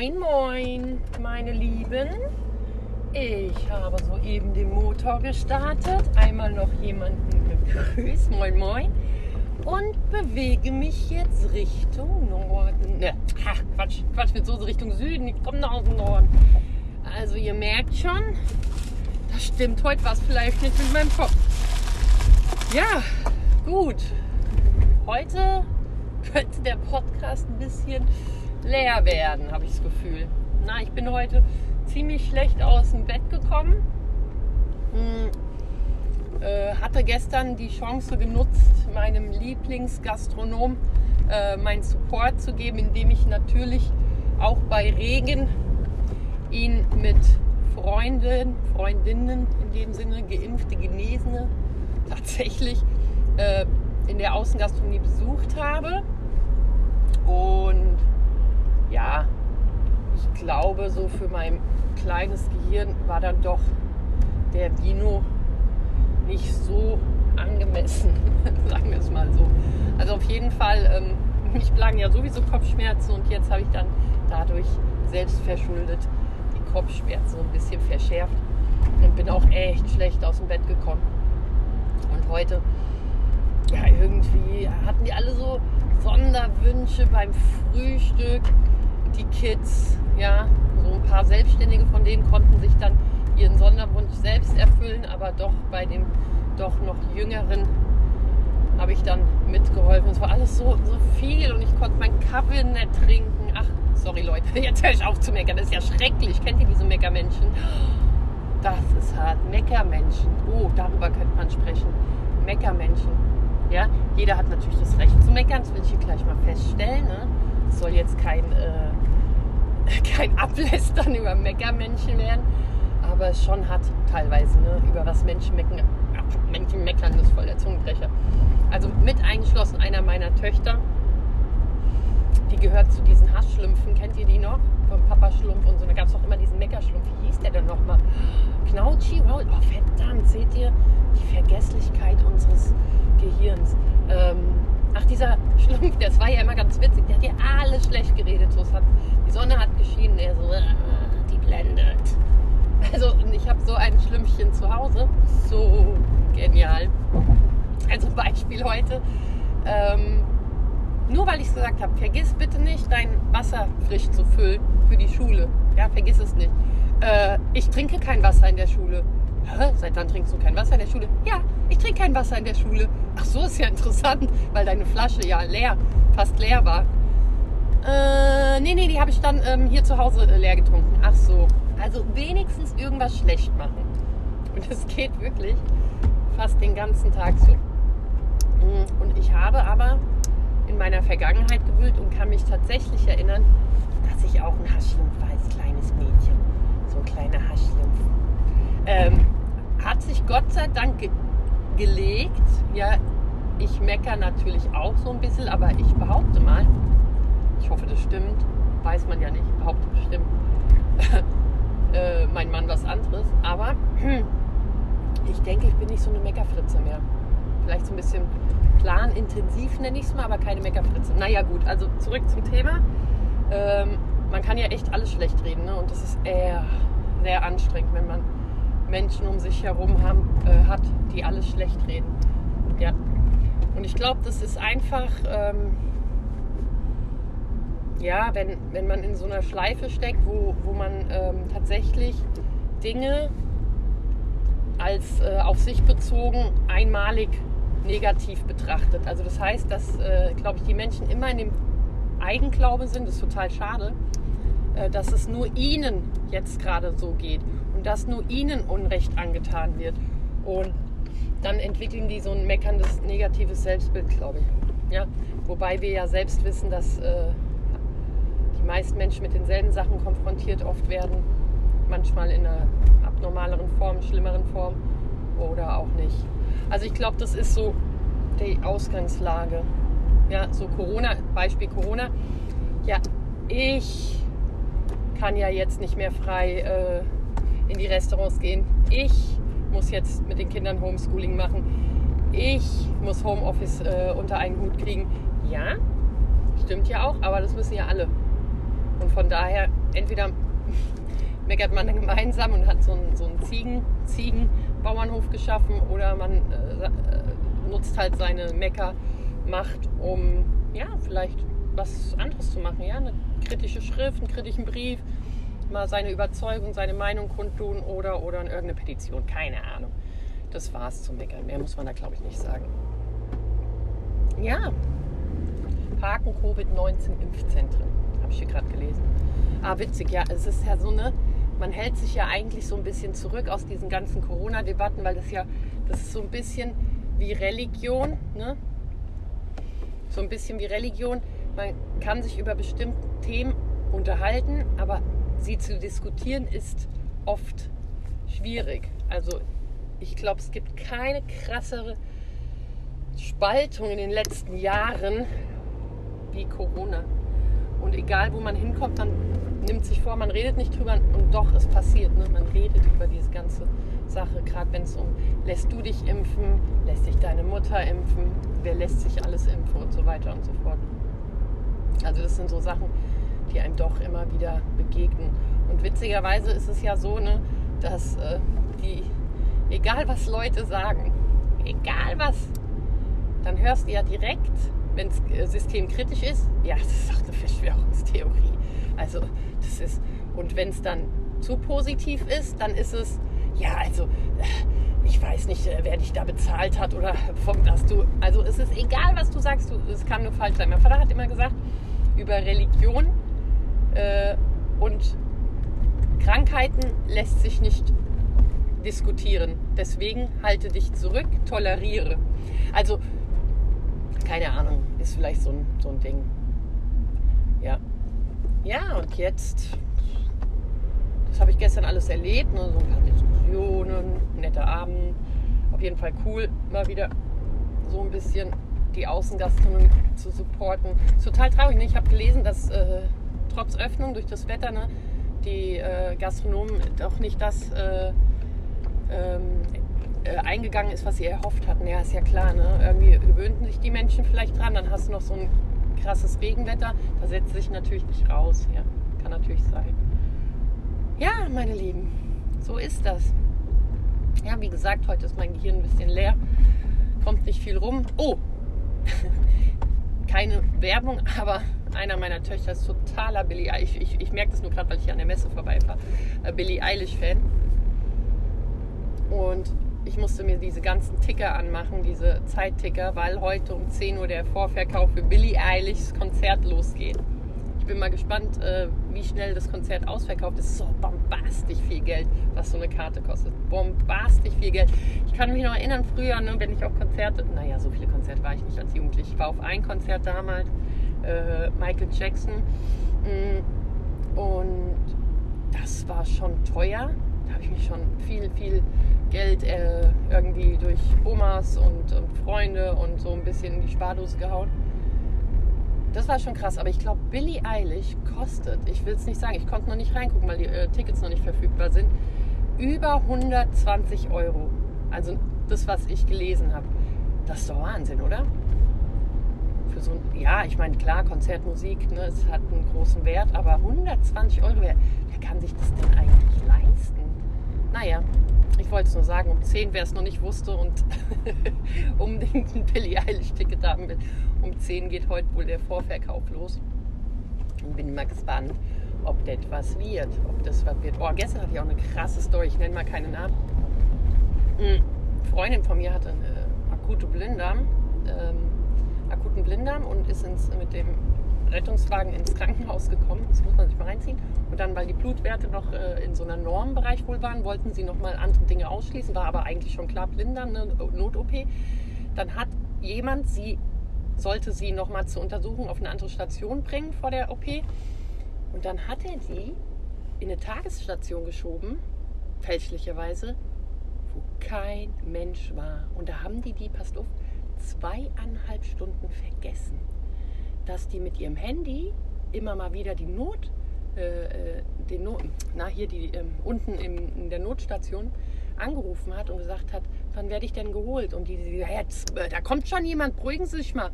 Moin Moin, meine Lieben. Ich habe soeben den Motor gestartet, einmal noch jemanden gegrüßt, Moin Moin, und bewege mich jetzt Richtung Norden. Ne, ach, Quatsch, mit Soße Richtung Süden, ich komme noch aus dem Norden. Also ihr merkt schon, das stimmt heute was vielleicht nicht mit meinem Kopf. Ja, gut. Heute könnte der Podcast ein bisschen leer werden, habe ich das Gefühl. Na, ich bin heute ziemlich schlecht aus dem Bett gekommen. Hatte gestern die Chance genutzt, meinem Lieblingsgastronom meinen Support zu geben, indem ich natürlich auch bei Regen ihn mit Freundinnen in dem Sinne, Geimpfte, Genesene, tatsächlich in der Außengastronomie besucht habe. Und ja, ich glaube, so für mein kleines Gehirn war dann doch der Vino nicht so angemessen, sagen wir es mal so. Also auf jeden Fall, mich plagen ja sowieso Kopfschmerzen und jetzt habe ich dann dadurch selbst verschuldet die Kopfschmerzen so ein bisschen verschärft und bin auch echt schlecht aus dem Bett gekommen. Und heute, ja, irgendwie hatten die alle so Sonderwünsche beim Frühstück, die Kids, ja, so ein paar Selbstständige von denen konnten sich dann ihren Sonderwunsch selbst erfüllen, aber doch bei dem doch noch Jüngeren habe ich dann mitgeholfen. Es war alles so viel und ich konnte meinen Kaffee nicht trinken. Ach, sorry Leute, jetzt höre ich auf zu meckern, das ist ja schrecklich. Kennt ihr diese Meckermenschen? Das ist hart, Meckermenschen. Oh, darüber könnte man sprechen. Meckermenschen, ja, jeder hat natürlich das Recht zu meckern, das will ich hier gleich mal feststellen, ne? Das soll jetzt kein Ablästern über Meckermenschen werden, aber schon hart teilweise, ne? Über was Menschen meckern. Ach, Menschen meckern, das ist voll der Zungenbrecher. Also mit eingeschlossen einer meiner Töchter, die gehört zu diesen Hassschlümpfen, kennt ihr die noch? Vom Papa Schlumpf und so, da gab es doch immer diesen Meckerschlumpf, wie hieß der denn nochmal? Knautschi, wow, oh verdammt, seht ihr die Vergesslichkeit unseres Gehirns. Ach, dieser Schlumpf, das war ja immer ganz witzig, der hat ja alles schlecht geredet, so, die Sonne hat geschienen, er so, die blendet. Also, ich habe so ein Schlümpfchen zu Hause, so genial. Also Beispiel heute, nur weil ich es gesagt habe, vergiss bitte nicht, dein Wasser frisch zu füllen für die Schule. Ja, vergiss es nicht. Ich trinke kein Wasser in der Schule. Hä? Seit wann trinkst du kein Wasser in der Schule? Ja, ich trinke kein Wasser in der Schule. Ach so, ist ja interessant, weil deine Flasche ja leer, fast leer war. Nee, die habe ich dann hier zu Hause leer getrunken. Ach so. Also wenigstens irgendwas schlecht machen. Und es geht wirklich fast den ganzen Tag so. Und ich habe aber in meiner Vergangenheit gewühlt und kann mich tatsächlich erinnern, dass ich auch ein Haschlumpf war als kleines Mädchen. So ein kleiner Haschlumpf. Hat sich Gott sei Dank gelegt. Ja, ich meckere natürlich auch so ein bisschen, aber ich behaupte mal, ich hoffe, das stimmt, weiß man ja nicht, behaupte bestimmt mein Mann was anderes, aber ich denke, ich bin nicht so eine Meckerfritze mehr. Vielleicht so ein bisschen planintensiv nenne ich es mal, aber keine Meckerfritze. Naja gut, also zurück zum Thema. Man kann ja echt alles schlecht reden, ne? Und das ist eher sehr anstrengend, wenn man Menschen um sich herum hat, die alles schlecht reden. Ja. Und ich glaube, das ist einfach, ja, wenn man in so einer Schleife steckt, wo man tatsächlich Dinge als auf sich bezogen einmalig negativ betrachtet. Also das heißt, dass, glaube ich, die Menschen immer in dem Eigenglauben sind, das ist total schade, dass es nur ihnen jetzt gerade so geht und dass nur ihnen Unrecht angetan wird. Und dann entwickeln die so ein meckerndes, negatives Selbstbild, glaube ich. Ja? Wobei wir ja selbst wissen, dass die meisten Menschen mit denselben Sachen konfrontiert oft werden, manchmal in einer abnormaleren Form, schlimmeren Form oder auch nicht. Also ich glaube, das ist so die Ausgangslage. Ja, so Corona, Beispiel Corona. Ja, ich kann ja jetzt nicht mehr frei in die Restaurants gehen. Ich muss jetzt mit den Kindern Homeschooling machen. Ich muss Homeoffice unter einen Hut kriegen. Ja, stimmt ja auch, aber das müssen ja alle. Und von daher, entweder meckert man dann gemeinsam und hat so einen Ziegenbauernhof geschaffen, oder man nutzt halt seine Meckermacht, um ja, vielleicht was anderes zu machen. Ja? Eine kritische Schrift, einen kritischen Brief, mal seine Überzeugung, seine Meinung kundtun oder in irgendeine Petition. Keine Ahnung. Das war's zum Meckern. Mehr muss man da, glaube ich, nicht sagen. Ja, Parken Covid-19-Impfzentren. Habe ich hier gerade gelesen. Ah, witzig, ja, es ist ja so eine, man hält sich ja eigentlich so ein bisschen zurück aus diesen ganzen Corona-Debatten, weil das ist so ein bisschen wie Religion, ne? So ein bisschen wie Religion. Man kann sich über bestimmte Themen unterhalten, aber sie zu diskutieren ist oft schwierig. Also ich glaube, es gibt keine krassere Spaltung in den letzten Jahren wie Corona. Und egal, wo man hinkommt, man nimmt sich vor, man redet nicht drüber, und doch, es passiert. Ne? Man redet über diese ganze Sache, gerade wenn es um, lässt du dich impfen, lässt dich deine Mutter impfen, wer lässt sich alles impfen und so weiter und so fort. Also das sind so Sachen, die einem doch immer wieder begegnen. Und witzigerweise ist es ja so, ne, dass egal was Leute sagen, egal was, dann hörst du ja direkt, wenn es systemkritisch ist, ja, das ist doch eine Verschwörungstheorie. Also das ist, und wenn es dann zu positiv ist, dann ist es, ja, also ich weiß nicht, wer dich da bezahlt hat oder dass du, also es ist egal, was du sagst, es kann nur falsch sein. Mein Vater hat immer gesagt, über Religion und Krankheiten lässt sich nicht diskutieren. Deswegen halte dich zurück, toleriere. Also, keine Ahnung, ist vielleicht so ein Ding. Ja. Ja, und jetzt, das habe ich gestern alles erlebt, ne? So ein paar Diskussionen, netter Abend, auf jeden Fall cool, mal wieder so ein bisschen die Außengastronomie zu supporten. Ist total traurig, ne? Ich habe gelesen, dass trotz Öffnung durch das Wetter, ne, die Gastronomen doch nicht das eingegangen ist, was sie erhofft hatten. Ja, ist ja klar, ne? Irgendwie gewöhnten sich die Menschen vielleicht dran, dann hast du noch so ein krasses Regenwetter, da setzt sich natürlich nicht raus. Ja, kann natürlich sein. Ja, meine Lieben, so ist das. Ja, wie gesagt, heute ist mein Gehirn ein bisschen leer, kommt nicht viel rum. Oh, keine Werbung, aber einer meiner Töchter ist totaler Billie Eilish. Ich merke das nur gerade, weil ich hier an der Messe vorbeifahre. Billie Eilish-Fan. Und ich musste mir diese ganzen Ticker anmachen, diese Zeitticker, weil heute um 10 Uhr der Vorverkauf für Billie Eilishs Konzert losgeht. Ich bin mal gespannt, wie schnell das Konzert ausverkauft ist. So bombastisch viel Geld, was so eine Karte kostet. Bombastisch viel Geld. Ich kann mich noch erinnern, früher, ne, wenn ich auf Konzerte, naja, so viele Konzerte war ich nicht als Jugendliche. Ich war auf ein Konzert damals, Michael Jackson. Und das war schon teuer. Da habe ich mich schon viel, viel Geld irgendwie durch Omas und Freunde und so ein bisschen in die Spardose gehauen. Das war schon krass, aber ich glaube, Billie Eilish kostet, ich will es nicht sagen, ich konnte noch nicht reingucken, weil die Tickets noch nicht verfügbar sind, über 120 Euro. Also das, was ich gelesen habe. Das ist doch Wahnsinn, oder? Für so ein, ja, ich meine, klar, Konzertmusik, ne, es hat einen großen Wert, aber 120 Euro, wer kann sich das denn eigentlich leisten? Naja, ich wollte es nur sagen, um 10, wer es noch nicht wusste und unbedingt ein Billie Eilish-Ticket haben will, um 10 geht heute wohl der Vorverkauf los. Und bin mal gespannt, ob das was wird. Oh, gestern hatte ich auch eine krasse Story, ich nenne mal keine Namen. Eine Freundin von mir hatte einen akuten Blinddarm und ist mit dem Rettungswagen ins Krankenhaus gekommen. Das muss man sich mal reinziehen. Und dann, weil die Blutwerte noch in so einer Normbereich wohl waren, wollten sie nochmal andere Dinge ausschließen. War aber eigentlich schon klar, Blinddarm, eine Not-OP. Dann hat jemand sollte sie nochmal zur Untersuchung auf eine andere Station bringen vor der OP. Und dann hat er sie in eine Tagesstation geschoben, fälschlicherweise, wo kein Mensch war. Und da haben die, passt auf, 2,5 Stunden vergessen, dass die mit ihrem Handy immer mal wieder die unten in der Notstation angerufen hat und gesagt hat, wann werde ich denn geholt? Und die jetzt, da kommt schon jemand, beruhigen Sie sich mal.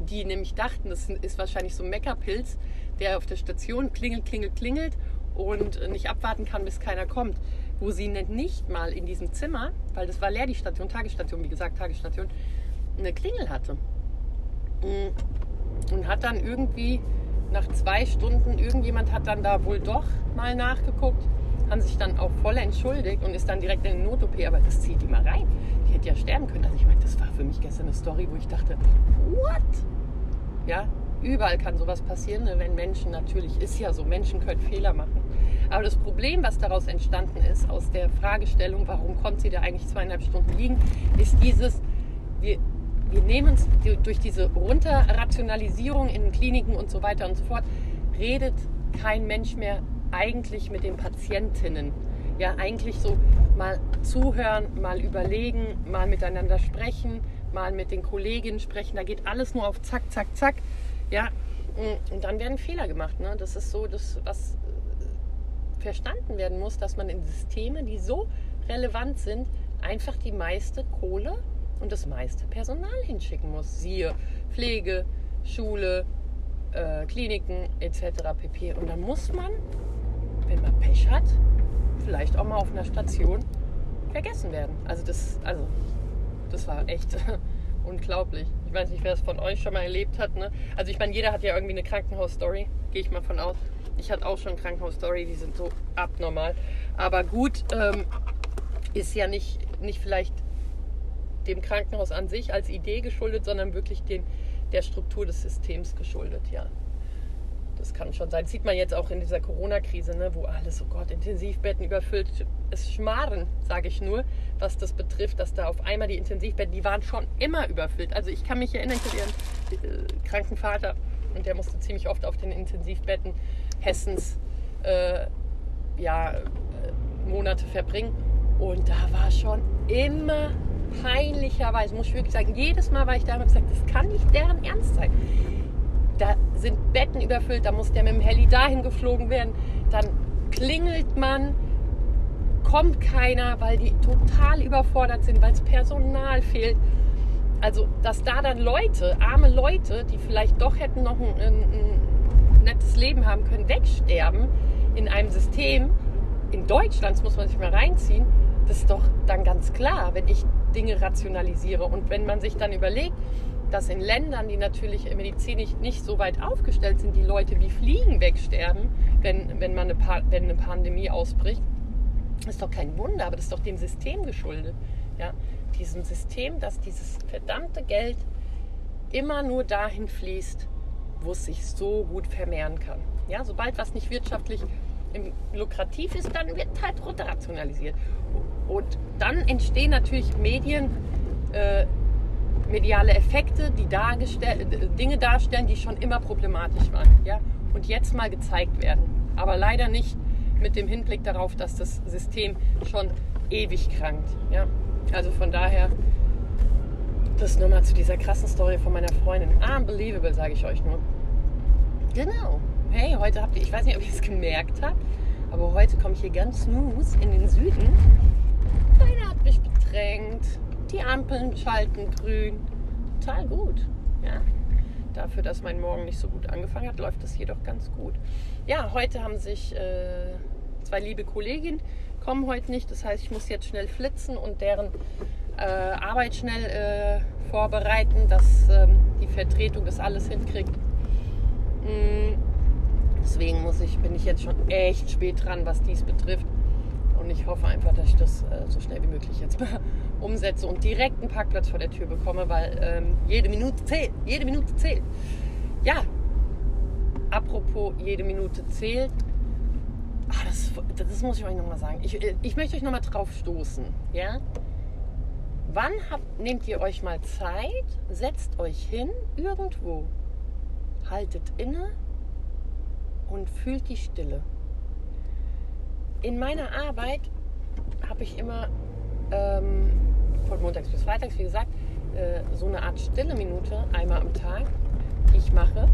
Die nämlich dachten, das ist wahrscheinlich so ein Meckerpilz, der auf der Station klingelt und nicht abwarten kann, bis keiner kommt. Wo sie nicht mal in diesem Zimmer, weil das war leer, die Station, Tagesstation, wie gesagt, Tagesstation, eine Klingel hatte. Und hat dann irgendwie nach 2 Stunden, irgendjemand hat dann da wohl doch mal nachgeguckt, haben sich dann auch voll entschuldigt und ist dann direkt in den Not-OP, aber das zieht die mal rein. Die hätte ja sterben können. Also ich meine, das war für mich gestern eine Story, wo ich dachte, what? Ja, überall kann sowas passieren, wenn Menschen, natürlich ist ja so, Menschen können Fehler machen. Aber das Problem, was daraus entstanden ist, aus der Fragestellung, warum konnte sie da eigentlich 2,5 Stunden liegen, ist dieses, wir nehmen uns durch diese Runterrationalisierung in Kliniken und so weiter und so fort, redet kein Mensch mehr eigentlich mit den Patientinnen. Ja, eigentlich so mal zuhören, mal überlegen, mal miteinander sprechen, mal mit den Kolleginnen sprechen. Da geht alles nur auf zack, zack, zack. Ja, und dann werden Fehler gemacht. Ne? Das ist so das, was verstanden werden muss, dass man in Systeme, die so relevant sind, einfach die meiste Kohle und das meiste Personal hinschicken muss. Siehe Pflege, Schule, Kliniken etc. pp. Und dann muss man, wenn man Pech hat, vielleicht auch mal auf einer Station vergessen werden. Also das war echt unglaublich. Ich weiß nicht, wer es von euch schon mal erlebt hat. Ne? Also ich meine, jeder hat ja irgendwie eine Krankenhaus-Story, gehe ich mal von aus. Ich hatte auch schon eine Krankenhaus-Story, die sind so abnormal. Aber gut, ist ja nicht vielleicht dem Krankenhaus an sich als Idee geschuldet, sondern wirklich der Struktur des Systems geschuldet, ja. Das kann schon sein. Das sieht man jetzt auch in dieser Corona-Krise, ne, wo alles, oh Gott, Intensivbetten überfüllt. Es schmaren, sage ich nur, was das betrifft, dass da auf einmal die Intensivbetten, die waren schon immer überfüllt. Also ich kann mich erinnern, ich hatte ihren kranken Vater und der musste ziemlich oft auf den Intensivbetten Hessens Monate verbringen. Und da war schon immer peinlicherweise, muss ich wirklich sagen, jedes Mal war ich da und habe gesagt, das kann nicht deren Ernst sein. Da sind Betten überfüllt, da muss der mit dem Heli dahin geflogen werden. Dann klingelt man, kommt keiner, weil die total überfordert sind, weil das Personal fehlt. Also, dass da dann Leute, arme Leute, die vielleicht doch hätten noch ein nettes Leben haben können, wegsterben in einem System, in Deutschland, das muss man sich mal reinziehen, das ist doch dann ganz klar, wenn ich Dinge rationalisiere. Und wenn man sich dann überlegt, dass in Ländern, die natürlich medizinisch nicht so weit aufgestellt sind, die Leute wie Fliegen wegsterben, wenn eine Pandemie ausbricht, ist doch kein Wunder, aber das ist doch dem System geschuldet. Ja? Diesem System, dass dieses verdammte Geld immer nur dahin fließt, wo es sich so gut vermehren kann. Ja? Sobald was nicht wirtschaftlich lukrativ ist, dann wird halt runterrationalisiert. Und dann entstehen natürlich mediale Effekte, die Dinge darstellen, die schon immer problematisch waren, ja? Und jetzt mal gezeigt werden. Aber leider nicht mit dem Hinblick darauf, dass das System schon ewig krankt. Ja? Also von daher, das nur mal zu dieser krassen Story von meiner Freundin. Unbelievable, sage ich euch nur. Genau. Hey, heute habt ihr, ich weiß nicht, ob ihr es gemerkt habt, aber heute komme ich hier ganz smooth in den Süden. Keiner hat mich bedrängt. Die Ampeln schalten grün. Total gut. Ja. Dafür, dass mein Morgen nicht so gut angefangen hat, läuft das jedoch ganz gut. Ja, heute haben sich 2 liebe Kolleginnen, kommen heute nicht. Das heißt, ich muss jetzt schnell flitzen und deren Arbeit schnell vorbereiten, dass die Vertretung das alles hinkriegt. Deswegen bin ich jetzt schon echt spät dran, was dies betrifft. Und ich hoffe einfach, dass ich das so schnell wie möglich jetzt mal umsetze und direkt einen Parkplatz vor der Tür bekomme, weil jede Minute zählt. Ja, apropos jede Minute zählt. Ach, das muss ich euch nochmal sagen. Ich möchte euch nochmal drauf stoßen. Ja? Wann nehmt ihr euch mal Zeit, setzt euch hin irgendwo, haltet inne und fühlt die Stille. In meiner Arbeit habe ich immer von montags bis freitags, wie gesagt, so eine Art stille Minute einmal am Tag, die ich mache.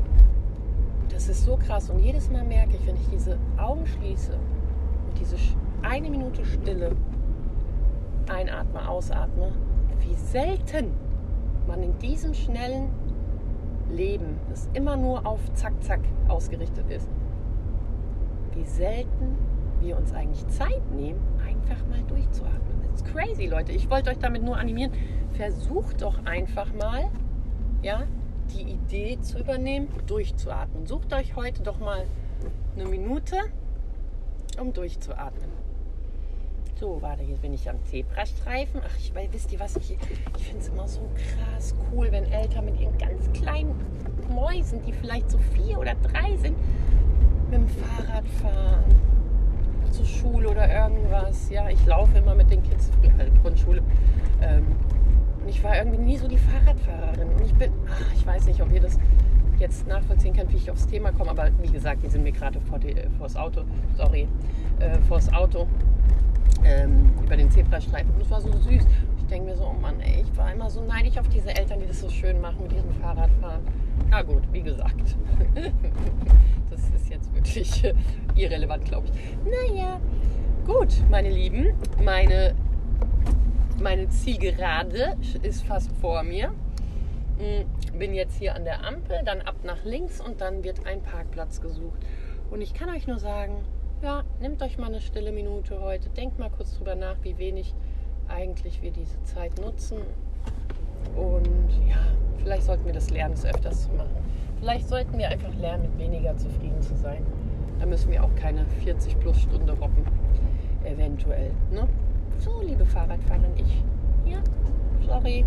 Das ist so krass und jedes Mal merke ich, wenn ich diese Augen schließe und diese eine Minute Stille einatme, ausatme, wie selten man in diesem schnellen Leben, das immer nur auf Zack, Zack ausgerichtet ist, wie selten wir uns eigentlich Zeit nehmen, einfach mal durchzuatmen. Das ist crazy, Leute. Ich wollte euch damit nur animieren. Versucht doch einfach mal, ja, die Idee zu übernehmen, durchzuatmen. Sucht euch heute doch mal eine Minute, um durchzuatmen. So, warte, hier bin ich am Zebrastreifen. Ach, wisst ihr was? Ich finde es immer so krass cool, wenn Eltern mit ihren ganz kleinen Mäusen, die vielleicht so 4 oder 3 sind, mit dem Fahrrad fahren, zur Schule oder irgendwas. Ja, ich laufe immer mit den Kids, halt Grundschule. Und ich war irgendwie nie so die Fahrradfahrerin. Und ich weiß nicht, ob ihr das jetzt nachvollziehen könnt, wie ich aufs Thema komme. Aber wie gesagt, die sind mir gerade vors Auto. Über den Zebrastreifen. Und das war so süß. Ich denke mir so, oh Mann, ey, ich war immer so neidisch auf diese Eltern, die das so schön machen mit ihrem Fahrradfahren. Na gut, wie gesagt. Das ist jetzt wirklich irrelevant, glaube ich. Naja, gut, meine Lieben. Meine Zielgerade ist fast vor mir. Bin jetzt hier an der Ampel, dann ab nach links und dann wird ein Parkplatz gesucht. Und ich kann euch nur sagen, ja, nehmt euch mal eine stille Minute heute. Denkt mal kurz drüber nach, wie wenig eigentlich wir diese Zeit nutzen. Und ja, vielleicht sollten wir das lernen, es öfters zu machen. Vielleicht sollten wir einfach lernen, mit weniger zufrieden zu sein. Da müssen wir auch keine 40-plus-Stunde robben. Eventuell, ne? So, liebe Fahrradfahrerin, ja, sorry.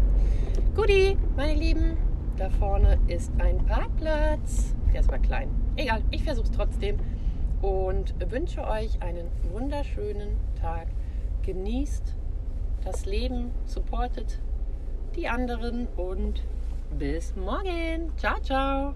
Guti, meine Lieben, da vorne ist ein Parkplatz. Der ist mal klein. Egal, ich versuch's trotzdem. Und wünsche euch einen wunderschönen Tag. Genießt das Leben, supportet die anderen und bis morgen. Ciao, ciao.